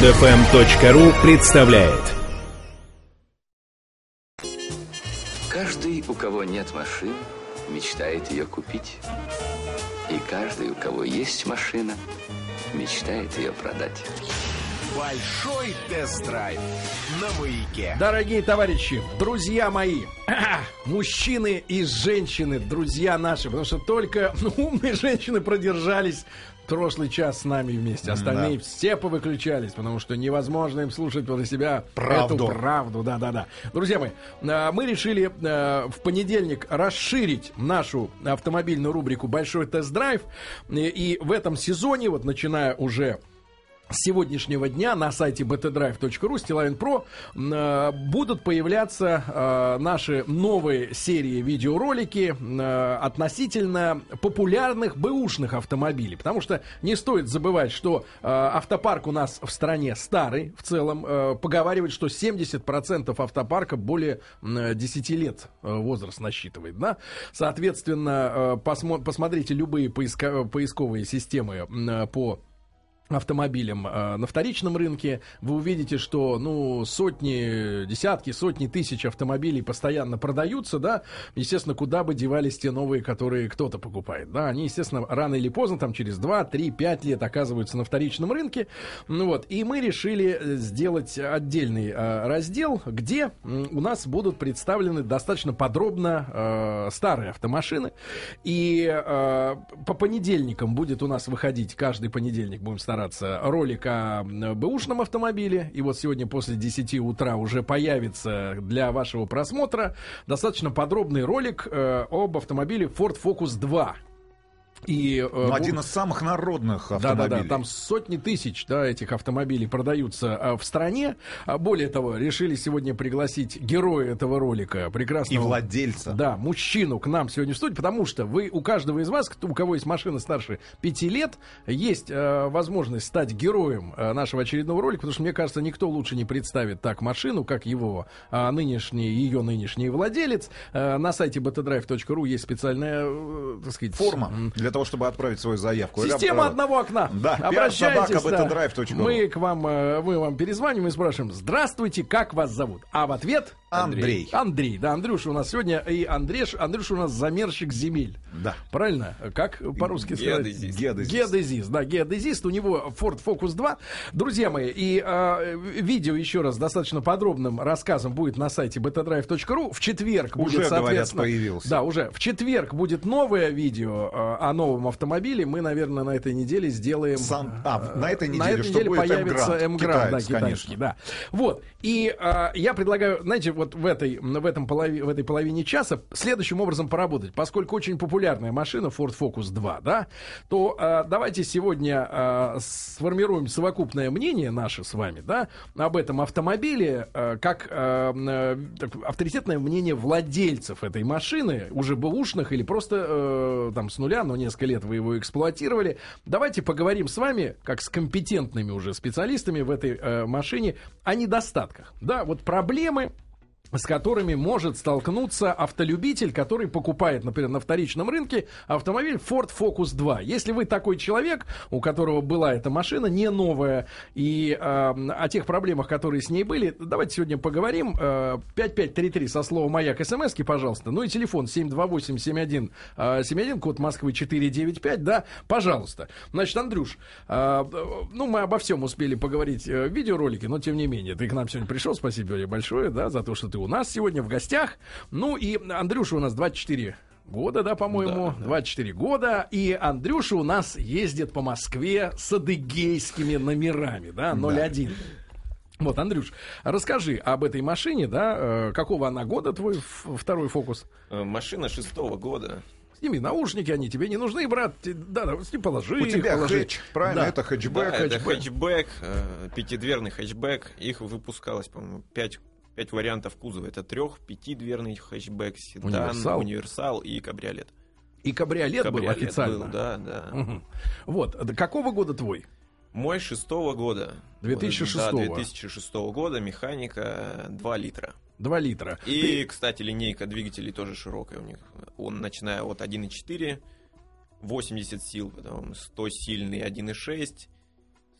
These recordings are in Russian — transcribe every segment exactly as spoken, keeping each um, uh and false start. ди эф эм точка ру представляет. Каждый, у кого нет машины, мечтает ее купить. И каждый, у кого есть машина, мечтает ее продать. Большой тест-драйв на маяке. Дорогие товарищи, друзья мои, мужчины и женщины, друзья наши, потому что только умные женщины продержались прошлый час с нами вместе. Остальные да. все повыключались, потому что невозможно им слушать про себя правду. Эту правду. Да, да, да. Друзья мои, мы решили в понедельник расширить нашу автомобильную рубрику «Большой тест-драйв». И в этом сезоне, вот начиная уже с сегодняшнего дня на сайте би ти драйв точка ру, St-Line Pro, будут появляться наши новые серии видеоролики относительно популярных бэушных автомобилей. Потому что не стоит забывать, что автопарк у нас в стране старый в целом. Поговаривают, что семьдесят процентов автопарка более десяти лет возраст насчитывает. Да? Соответственно, посмо- посмотрите любые поиско- поисковые системы по автомобилем на вторичном рынке, вы увидите, что ну, сотни, десятки, сотни тысяч автомобилей постоянно продаются, да, естественно, куда бы девались те новые, которые кто-то покупает, да, они, естественно, рано или поздно, там, через два, три, пять лет оказываются на вторичном рынке, ну, вот, и мы решили сделать отдельный э, раздел, где у нас будут представлены достаточно подробно э, старые автомашины, и э, по понедельникам будет у нас выходить, каждый понедельник будем стараться ролик о бэушном автомобиле. И вот сегодня после десяти утра уже появится для вашего просмотра достаточно подробный ролик э, об автомобиле Ford Focus два. И, э, один из самых народных автомобилей. Да-да-да, там сотни тысяч да, этих автомобилей продаются э, в стране. Более того, решили сегодня пригласить героя этого ролика, прекрасного... И владельца. Да, мужчину к нам сегодня в студию, потому что вы, у каждого из вас, кто, у кого есть машина старше пяти лет, есть э, возможность стать героем э, нашего очередного ролика, потому что, мне кажется, никто лучше не представит так машину, как его э, нынешний, ее нынешний владелец. Э, на сайте btdrive.ru есть специальная, э, так сказать... Форма. Для того, чтобы отправить свою заявку. Система Я, одного окна. Да, обращайтесь. Да. Мы к вам, мы вам перезваним и спрашиваем: здравствуйте, как вас зовут? А в ответ Андрей. Андрей. Андрей, да, Андрюша у нас сегодня. И Андреш, Андрюша у нас замерщик земель. Да. Правильно? Как по-русски сказать? Геодезист. Геодезист. Геодезист, да, геодезист. У него Ford Focus два. Друзья мои, и э, видео еще раз достаточно подробным рассказом будет на сайте btadrive.ru. В четверг уже, будет, соответственно... Говорят, появился. Да, уже. В четверг будет новое видео э, о новом автомобиле. Мы, наверное, на этой неделе сделаем... Сам... А, на этой неделе, на этой неделе появится М-Гранд, да, китайский, да. Вот. И э, я предлагаю, знаете, вот в этой, в, этом полови, в этой половине часа следующим образом поработать. Поскольку очень популярная машина Ford Focus два, да, то э, давайте сегодня э, сформируем совокупное мнение наше с вами, да, об этом автомобиле, э, как э, авторитетное мнение владельцев этой машины, уже бэушных или просто э, там с нуля, но несколько лет вы его эксплуатировали. Давайте поговорим с вами, как с компетентными уже специалистами в этой э, машине, о недостатках, да, вот проблемы, с которыми может столкнуться автолюбитель, который покупает, например, на вторичном рынке автомобиль Ford Focus два. Если вы такой человек, у которого была эта машина, не новая, и э, о тех проблемах, которые с ней были, давайте сегодня поговорим. Э, пять пять три три со словом «Маяк» смс-ки, пожалуйста. Ну и телефон семь два восемь семь один семь один, код Москвы четыре девять пять, да, пожалуйста. Значит, Андрюш, э, ну мы обо всем успели поговорить в видеоролике, но тем не менее, ты к нам сегодня пришел, спасибо тебе большое, да, за то, что ты у нас сегодня в гостях. Ну и Андрюша у нас двадцать четыре года, да, по-моему, да, да. двадцать четыре года. И Андрюша у нас ездит по Москве с адыгейскими номерами, да, ноль один. Да. Вот, Андрюш, расскажи об этой машине, да, какого она года, твой второй фокус? Машина шестого года. Сними наушники, они тебе не нужны, брат. Да, да, положи. У их, тебя положи. Хэтч, правильно, да. Это хэтчбэк. Да, это хэтчбэк, пятидверный хэтчбэк. Их выпускалось, по-моему, пять Пять вариантов кузова. Это трех, пятидверный хэтчбэк, седан, универсал, универсал и кабриолет. И кабриолет, кабриолет был официально? Был, да, да. Угу. Вот. Какого года твой? Мой шестого года. две тысячи шестого? Да, две тысячи шестого года, механика, два литра. два литра. И, Ты... кстати, линейка двигателей тоже широкая у них. Он, начиная от один и четыре, восемьдесят сил, потом сто сильный, один и шесть.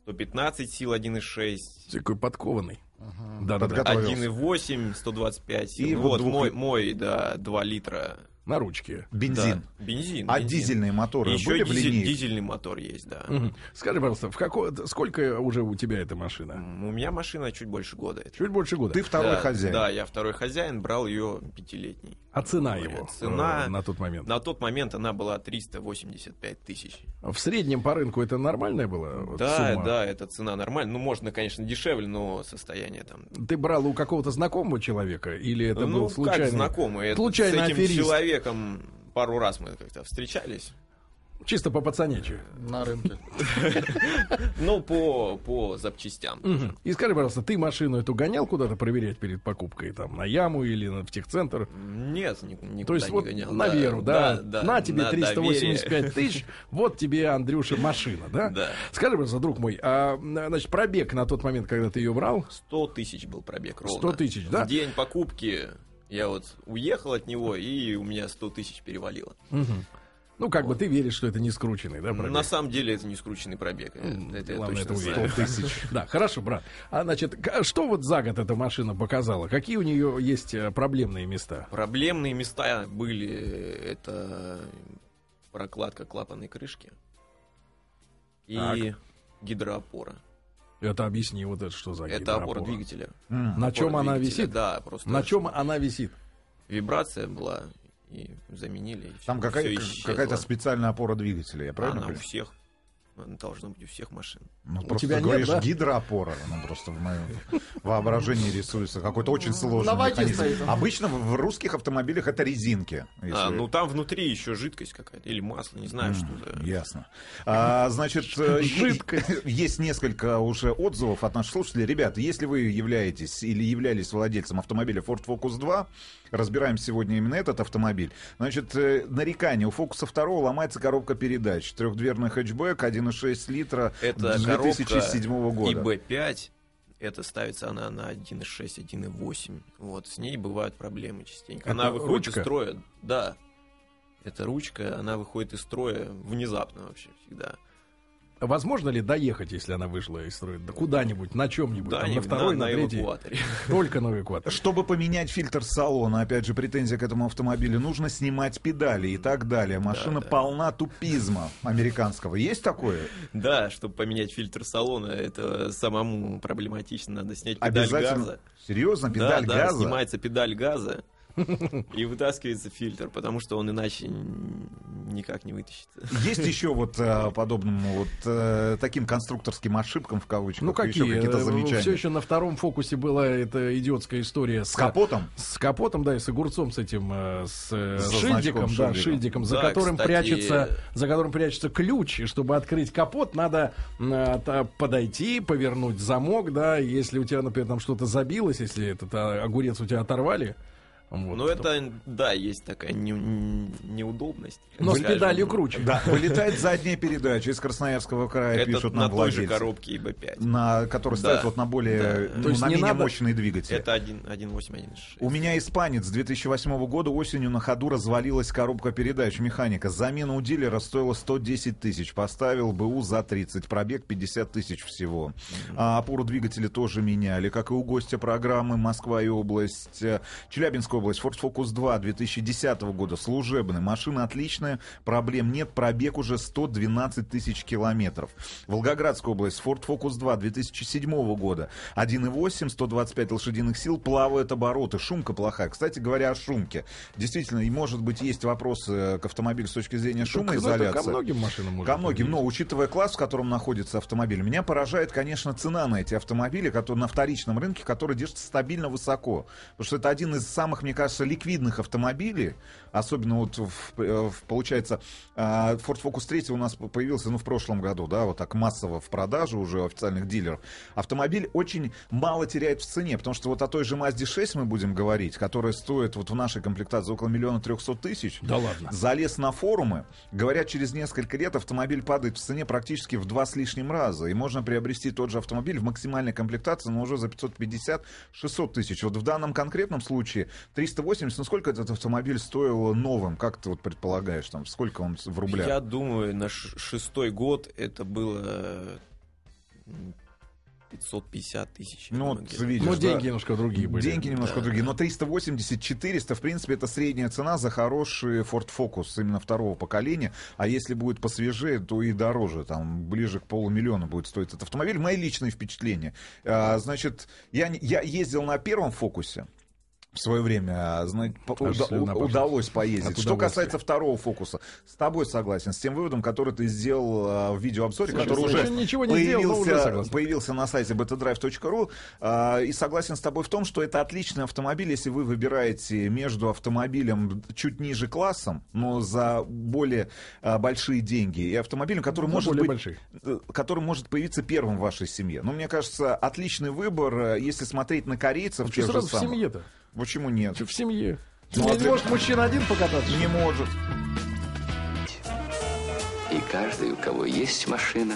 сто пятнадцать сил, один и шесть. Такой подкованный. Ага. Да, один и восемь, сто двадцать пять сил. И вот двух... мой, мой, да, два литра. На ручке. Бензин. Да. Бензин. А бензин. Дизельные моторы еще были в линии? Дизельный мотор есть, да. Угу. Скажи, пожалуйста, в какой... сколько уже у тебя эта машина? У меня машина чуть больше года. Чуть больше года. Ты второй да, хозяин. Да, я второй хозяин, брал ее пятилетний. А цена его? Цена э, на тот момент? На тот момент она была триста восемьдесят пять тысяч. В среднем по рынку это нормальная была вот, да, сумма? Да, это цена нормальная. Ну, можно, конечно, дешевле, но состояние там... Ты брал у какого-то знакомого человека? Или это ну, был случайный... Ну, как знакомый? Случайный аферист. Человек... Пару раз мы как-то встречались. Чисто по-пацанячью. На рынке. Ну, по запчастям. И скажи, пожалуйста, ты машину эту гонял куда-то проверять перед покупкой? Там, на яму или в техцентр? Нет, никуда не гонял. То есть вот на веру, да? На тебе триста восемьдесят пять тысяч, вот тебе, Андрюша, машина, да? Да. Скажи, пожалуйста, друг мой, значит, пробег на тот момент, когда ты ее брал? сто тысяч был пробег ровно. сто тысяч, да? В день покупки... Я вот уехал от него, и у меня сто тысяч перевалило. Угу. Ну, как вот. бы ты веришь, что это не скрученный, да, пробег? На самом деле это не скрученный пробег. Mm, это я точно знаю. сто тысяч. Да, хорошо, брат. А значит, что вот за год эта машина показала? Какие у нее есть проблемные места? Проблемные места были. Это прокладка клапанной крышки и так. гидроопора. Это объясни, вот это что за гидроопора. Это опора двигателя. Mm. На чем она висит? Да, просто. На чем она висит? Вибрация была, и заменили. И там какая- какая-то специальная опора двигателя, я правильно понимаю? Она у всех. Она должна быть у всех машин. Ну, у тебя ты нет, говоришь, да? Гидроопора. Она просто в моем воображении рисуется. Какой-то очень сложный механизм. Обычно в русских автомобилях это резинки. Если... А, ну там внутри еще жидкость какая-то. Или масло, не знаю, mm, что это. Ясно. А, значит, жидкость. Есть несколько уже отзывов от наших слушателей. Ребята, если вы являетесь или являлись владельцем автомобиля Ford Focus два, разбираем сегодня именно этот автомобиль. Значит, нарекание. У Focus два ломается коробка передач. Трехдверный хэтчбэк, один и шесть литра две тысячи седьмого года. Это и бэ пять. Это ставится она на один и шесть, один и восемь. Вот, с ней бывают проблемы частенько. Она это выходит ручка? Из строя. Да. Это ручка, она выходит из строя внезапно вообще всегда. Возможно ли доехать, если она вышла из строя? Да куда-нибудь, на чем-нибудь, да, там, на второй, на, на, на третий. Эвакуаторе. Только на эвакуаторе. Чтобы поменять фильтр салона, опять же, претензия к этому автомобилю, нужно снимать педали и так далее. Машина да, да. полна тупизма американского. Есть такое? Да, чтобы поменять фильтр салона, это самому проблематично. Надо снять педаль газа. Серьезно, педаль да, газа? Да, снимается педаль газа. И вытаскивается фильтр, потому что он иначе никак не вытащится. Есть еще вот э, подобным вот э, таким конструкторским ошибкам в кавычках. Ну какие? Еще какие-то замечания. Все еще на втором фокусе была эта идиотская история с, с капотом, с капотом, да, и с огурцом с этим, э, с э, шильдиком, да, шильдиком, да, за которым кстати... прячется, за которым прячется ключ, и чтобы открыть капот, надо э, подойти, повернуть замок, да, если у тебя, например, там что-то забилось, если этот а, огурец у тебя оторвали. Вот. Ну, это, да, есть такая не, не, неудобность. Но с педалью круче. Да, вылетает задняя передача из Красноярского края, это пишут нам владельцы. На той же коробке и бэ пять. На, который да. ставит вот на более, да. ну, на менее надо... мощный двигатель. Это один и восемь, один и шесть. У меня испанец две тысячи восьмого года осенью на ходу развалилась коробка передач механика. Замена у дилера стоила сто десять тысяч. Поставил БУ за тридцать. Пробег пятьдесят тысяч всего. Mm-hmm. А опору двигателя тоже меняли. Как и у гостя программы «Москва и область», Челябинского область. Ford Focus два две тысячи десятого года. Служебный. Машина отличная. Проблем нет. Пробег уже сто двенадцать тысяч километров. Волгоградская область. Ford Focus два две тысячи седьмого года. один и восемь, сто двадцать пять лошадиных сил. Плавают обороты. Шумка плохая. Кстати говоря, о шумке. Действительно, и может быть есть вопросы к автомобилю с точки зрения шумоизоляции. Ко многим машинам можно. Ко многим. Но учитывая класс, в котором находится автомобиль, меня поражает, конечно, цена на эти автомобили, которые на вторичном рынке, которые держатся стабильно высоко. Потому что это один из самых, мне кажется, ликвидных автомобилей, особенно вот, в, в, получается, Ford Focus три у нас появился, ну, в прошлом году, да, вот так массово в продаже уже у официальных дилеров. Автомобиль очень мало теряет в цене, потому что вот о той же Mazda шесть мы будем говорить, которая стоит вот в нашей комплектации около миллиона трехсот тысяч. Да ладно. Залез на форумы, говорят, через несколько лет автомобиль падает в цене практически в два с лишним раза, и можно приобрести тот же автомобиль в максимальной комплектации, но уже за пятьсот пятьдесят - шестьсот тысяч. Вот в данном конкретном случае триста восемьдесят, ну сколько этот автомобиль стоил новым? Как ты вот предполагаешь, там, сколько он в рублях? Я думаю, на шестой год это было пятьсот пятьдесят тысяч. Ну, вот, видишь, ну, деньги да. немножко другие были. Деньги немножко да, другие. Да. Но триста восемьдесят - четыреста, в принципе, это средняя цена за хороший Ford Focus именно второго поколения. А если будет посвежее, то и дороже. Там ближе к полумиллиона будет стоить этот автомобиль. Мои личные впечатления. А, значит, я, я ездил на первом Focусе. В свое время знаете, уда- удалось поездить. Что касается второго Фокуса, с тобой согласен, с тем выводом, который ты сделал в видеообзоре, слушай, который уже ничего не появился, делал, появился на сайте бета драйв точка ру, и согласен с тобой в том, что это отличный автомобиль, если вы выбираете между автомобилем чуть ниже классом, но за более большие деньги, и автомобилем, который, может, быть, который может появиться первым в вашей семье. Но мне кажется, отличный выбор, если смотреть на корейцев. Что сразу в семье-то? Почему нет? Что в семье? Ну, не ответ... может мужчина один покататься? Не может. И каждый, у кого есть машина,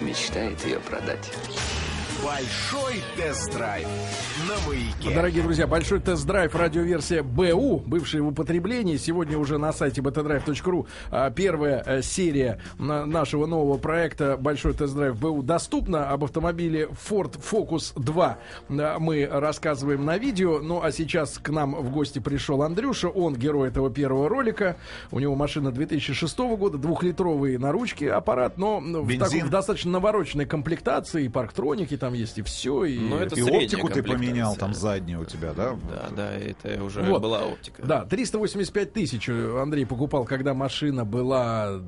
мечтает ее продать. Большой тест-драйв на маяке. Дорогие друзья, Большой тест-драйв, радиоверсия БУ, бывшая в употреблении. Сегодня уже на сайте бета драйв точка ру первая серия нашего нового проекта Большой тест-драйв БУ доступна. Об автомобиле Ford Focus два мы рассказываем на видео. Ну а сейчас к нам в гости пришел Андрюша. Он герой этого первого ролика. У него машина две тысячи шестого года, двухлитровый на ручке аппарат, но в, такой, в достаточно навороченной комплектации, парктроники там есть и все, и, это и оптику ты поменял, там заднюю у тебя, да? Да, да, это уже вот. была оптика. Да, триста восемьдесят пять тысяч Андрей покупал, когда машина была...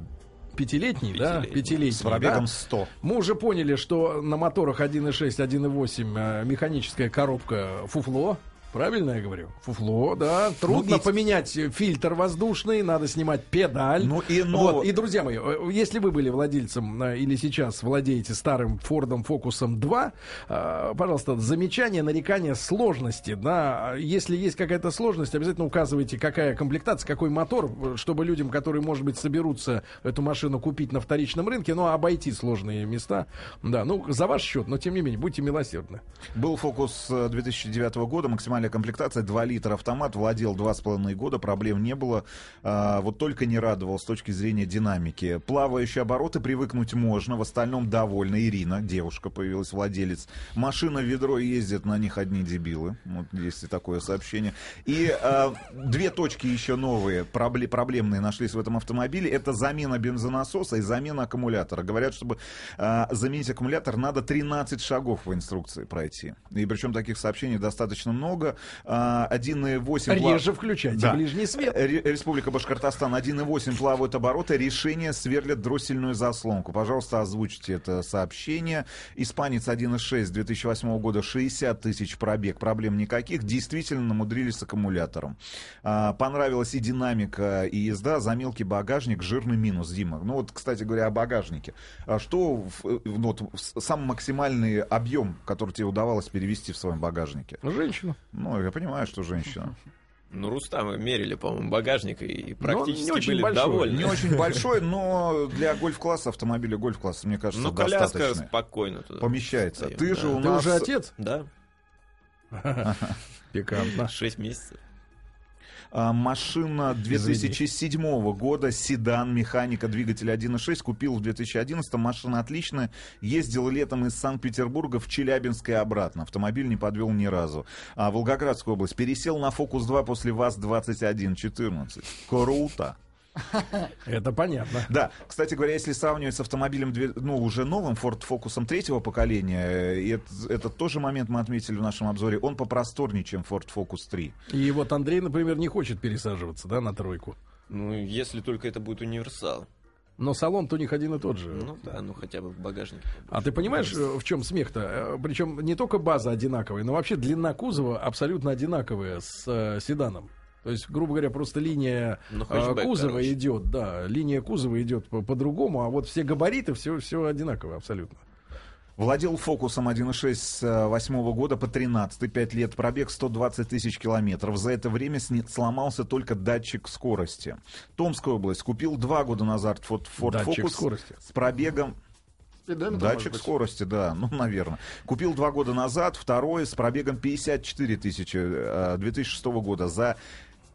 Пятилетний, да? Пятилетний. С пробегом сто. Да? Мы уже поняли, что на моторах один и шесть, один и восемь механическая коробка фуфло. Правильно я говорю? Фуфло, да. Трудно ну, и... поменять фильтр воздушный, надо снимать педаль. Ну, и, но... вот. И, друзья мои, если вы были владельцем или сейчас владеете старым Фордом Фокусом два, пожалуйста, замечания, нарекания, сложности. Да? Если есть какая-то сложность, обязательно указывайте, какая комплектация, какой мотор, чтобы людям, которые, может быть, соберутся эту машину купить на вторичном рынке, но обойти сложные места. Да, ну, за ваш счет, но, тем не менее, будьте милосердны. Был Фокус две тысячи девятого года, максимально комплектация, два литра автомат, владел два с половиной года, проблем не было. А, вот только не радовал с точки зрения динамики. Плавающие обороты привыкнуть можно, в остальном довольна. Ирина, девушка, появилась, владелец. Машина в ведро ездит, на них одни дебилы. Вот есть и такое сообщение. И а, две точки еще новые, пробле- проблемные нашлись в этом автомобиле. Это замена бензонасоса и замена аккумулятора. Говорят, чтобы а, заменить аккумулятор, надо тринадцать шагов в инструкции пройти. И причем таких сообщений достаточно много. один и восемь Реже плав... включайте да. ближний свет. Республика Башкортостан. один и восемь плавают обороты. Решение сверлят дроссельную заслонку. Пожалуйста, озвучите это сообщение. Испанец один и шесть две тысячи восьмого года. шестьдесят тысяч пробег. Проблем никаких. Действительно намудрились с аккумулятором. А, понравилась и динамика, и езда. За мелкий багажник жирный минус, Дима. Ну вот, кстати говоря, о багажнике. А что в, ну, вот, самый максимальный объем, который тебе удавалось перевести в своем багажнике? Женщина. Ну, я понимаю, что женщина. Ну, Рустам мерили, по-моему, багажник и практически не были большой. довольны. Не очень большой, но для гольф-класса, автомобиля гольф-класса, мне кажется, ну, достаточно. Ну, коляска спокойно туда помещается. Встаем, ты да. же у ты нас... Ты уже отец? Да. Пикантно. Шесть месяцев. Машина две тысячи седьмого года, седан, механика, двигатель один и шесть, купил в две тысячи одиннадцатом. Машина отличная, ездил летом из Санкт-Петербурга в Челябинск и обратно. Автомобиль не подвел ни разу. А Волгоградская область, пересел на Фокус два после ВАЗ двадцать один четырнадцать. Круто. Это понятно. Да, кстати говоря, если сравнивать с автомобилем, ну, уже новым Ford Focus третьего поколения, этот тоже момент мы отметили в нашем обзоре, он попросторнее, чем Ford Focus три. И вот Андрей, например, не хочет пересаживаться, да, на тройку? Ну, если только это будет универсал. Но салон-то у них один и тот же. Ну да, ну хотя бы в багажнике. А ты понимаешь, в чем смех-то? Причем не только база одинаковая, но вообще длина кузова абсолютно одинаковая с седаном. То есть, грубо говоря, просто линия ну, хэтчбэк, кузова короче. идет, да, линия кузова идет по- по-другому, а вот все габариты, все, все одинаково абсолютно. Владел Фокусом один и шесть с две тысячи восьмого года по тринадцатый, пять лет пробег, сто двадцать тысяч километров. За это время сни- сломался только датчик скорости. Томская область, купил два года назад Ford Focus с пробегом... Датчик скорости, да, ну, наверное. Купил два года назад, второй с пробегом пятьдесят четыре тысячи, две тысячи шестого года за...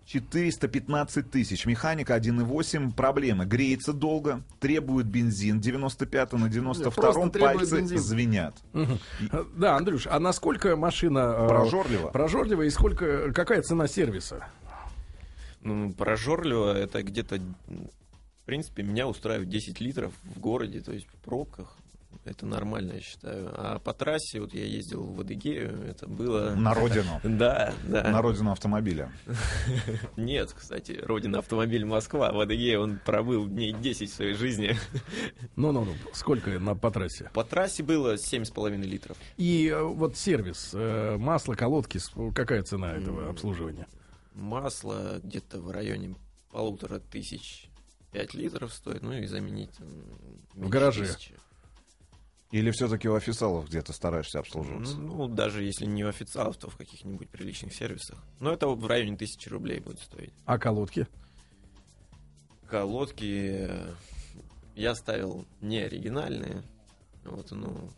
четыреста пятнадцать тысяч, механика один и восемь, проблемы, греется долго, требует бензин, девяносто пятом на девяносто втором пальцы бензин. звенят. Угу. И... Да, Андрюш, а насколько машина прожорлива, прожорлива и сколько, какая цена сервиса? Ну, прожорливо это где-то, в принципе, меня устраивает десять литров в городе, то есть в пробках. Это нормально, я считаю. А по трассе, вот я ездил в Адыгею, это было... На родину. Да, да. На родину автомобиля. Нет, кстати, родина автомобиля Москва. В Адыгее он пробыл дней десять в своей жизни. Ну-ну-ну, сколько на, по трассе? По трассе было семь с половиной литров. И вот сервис, масло, колодки, какая цена этого обслуживания? Масло где-то в районе полутора тысяч, пять литров стоит, ну и заменить... В гараже? Тысячи. Или все-таки у официалов где-то стараешься обслуживаться? Ну, даже если не у официалов, то в каких-нибудь приличных сервисах. Но это в районе тысячи рублей будет стоить. А колодки? Колодки я ставил не оригинальные. Вот, ну,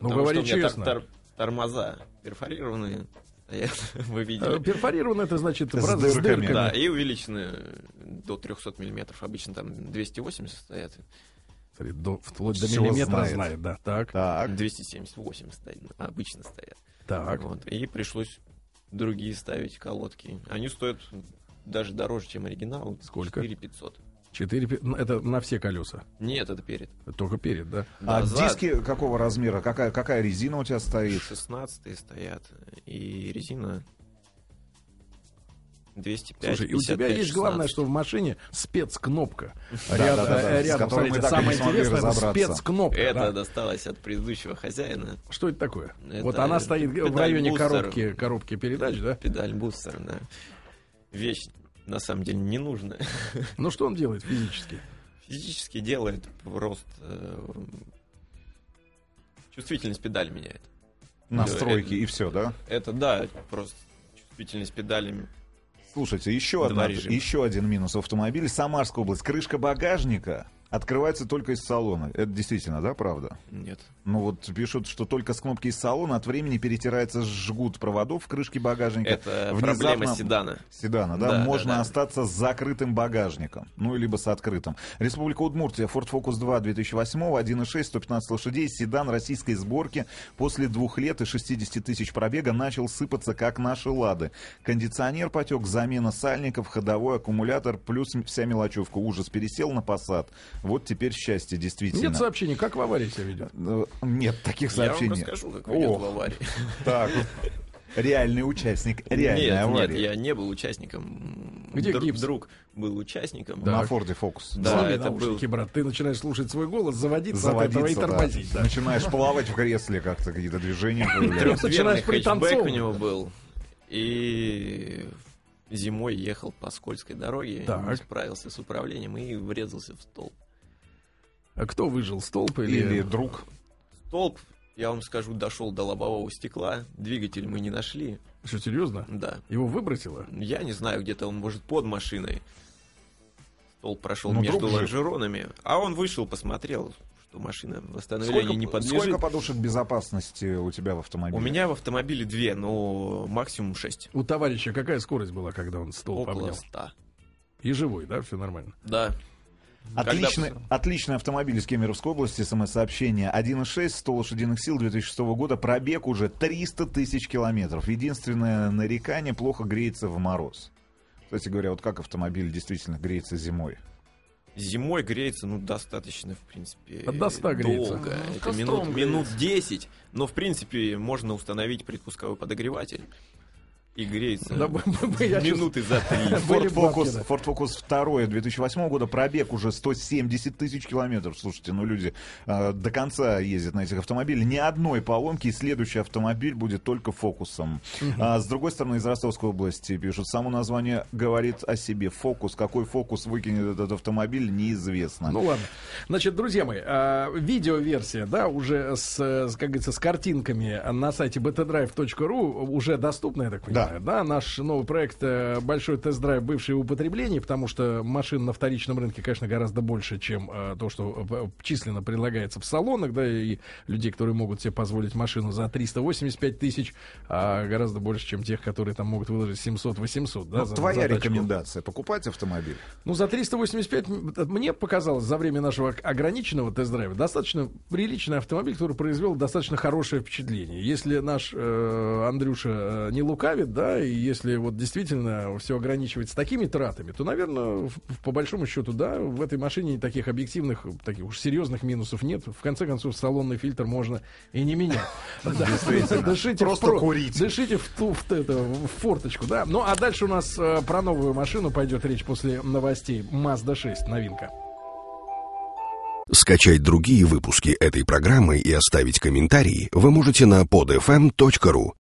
ну говори честно. Тор- тор- тормоза перфорированные. Вы видели. Перфорирован, это значит с дырками. Да, и увеличены до трехсот миллиметров. Обычно там двести восемьдесят стоят. До, вплоть до миллиметра знает. знает, да. Так. так. двести семьдесят восемь стоит, обычно стоят. Так. Вот. И пришлось другие ставить колодки. Они стоят даже дороже, чем оригинал. Сколько? четыре тысячи пятьсот. четыре... Это на все колеса? Нет, это перед. Только перед, да. да а за... диски какого размера? Какая, какая резина у тебя стоит? шестнадцатые стоят. И резина... двести пять, Слушай, и у тебя есть шестнадцать. Главное, что в машине спецкнопка. Рядом, смотрите, самое интересное, это спецкнопка. Это досталось от предыдущего хозяина. Что это такое? Вот она стоит в районе коробки передач, да? Педаль-бустер, да. Вещь, на самом деле, ненужная. Ну, что он делает физически? Физически делает просто... Чувствительность педали меняет. Настройки и все, да? Это, да, просто чувствительность педалями. Слушайте, еще, одна, еще один минус автомобиля. Самарская область. Крышка багажника открывается только из салона. Это действительно, да, правда? Нет. Ну вот пишут, что только с кнопки из салона от времени перетирается жгут проводов в крышке багажника. Это внезапно... проблема седана. Седана, да? да Можно да, да. остаться с закрытым багажником. Ну, либо с открытым. Республика Удмуртия. Ford Focus два две тысячи восьмого, один и шесть, сто пятнадцать лошадей. Седан российской сборки. После двух лет и шестьдесят тысяч пробега начал сыпаться, как наши лады. Кондиционер потек, замена сальников, ходовой аккумулятор, плюс вся мелочевка. Ужас, пересел на Пассат. Вот теперь счастье, действительно. Нет сообщений, как в аварии себя ведет? Нет таких сообщений. Я вам расскажу, как ведет в аварии. Так, реальный участник реальной нет, аварии. Нет, я не был участником. Где Друг, друг был участником. Да. На Форде Фокус. Да, да это наушники, был... брат. Ты начинаешь слушать свой голос, заводиться, заводиться от этого и тормозить. Да. Да. Начинаешь плавать в кресле как-то, какие-то движения. Трехсверный хэтчбэк у него был. И... Зимой ехал по скользкой дороге, не справился с управлением и врезался в столб. А кто выжил, столб или, или друг? Столб, я вам скажу, дошел до лобового стекла, двигатель мы не нашли. Что, серьезно? Да. Его выбросило? Я не знаю, где-то он, может, под машиной. Столб прошел Но между лонжеронами, же... а он вышел, посмотрел... что машина восстановления не подлежит. Сколько подушек безопасности у тебя в автомобиле? У меня в автомобиле две, но максимум шесть. У товарища какая скорость была, когда он столб обнял? Около ста. И живой, да? Все нормально? Да. Отличный, отличный автомобиль из Кемеровской области, смс-сообщение. один и шесть, сто лошадиных сил, две тысячи шестого года, пробег уже триста тысяч километров. Единственное нарекание — плохо греется в мороз. Кстати говоря, вот как автомобиль действительно греется зимой? Зимой греется, ну, достаточно, в принципе, долго. Греется. Это минут, минут десять, но, в принципе, можно установить предпусковой подогреватель. И греется да, минуты за три. Ford Focus, Ford Focus два две тысячи восьмого года, пробег уже сто семьдесят тысяч километров. Слушайте, ну люди э, до конца ездят на этих автомобилях. Ни одной поломки, и следующий автомобиль будет только Фокусом. Угу. А, с другой стороны, из Ростовской области пишут, само название говорит о себе. Фокус, какой фокус выкинет этот автомобиль, неизвестно. Ну ладно. Значит, друзья мои, э, видеоверсия, да, уже с, как говорится, с картинками на сайте btdrive точка ру уже доступна, я так понимаю. Да. товары, да, наш новый проект «Большой тест-драйв. Бывшие в употреблении», потому что машин на вторичном рынке, конечно, гораздо больше, чем э, то, что э, численно предлагается в салонах, да, и людей, которые могут себе позволить машину за триста восемьдесят пять тысяч, а гораздо больше, чем тех, которые там могут выложить семьсот-восемьсот, да. Ну, за, твоя за рекомендация, покупать автомобиль? Ну, за триста восемьдесят пять, мне показалось, за время нашего ограниченного тест-драйва достаточно приличный автомобиль, который произвел достаточно хорошее впечатление. Если наш э, Андрюша э, не лукавит, да, и если вот действительно все ограничивается такими тратами, то, наверное, в, по большому счету, да, в этой машине таких объективных, таких уж серьезных минусов нет. В конце концов, салонный фильтр можно и не менять. Просто курить. Дышите в форточку, да. Ну, а дальше у нас про новую машину пойдет речь после новостей. Мазда шесть, новинка. Скачать другие выпуски этой программы и оставить комментарии вы можете на под эф эм точка ру.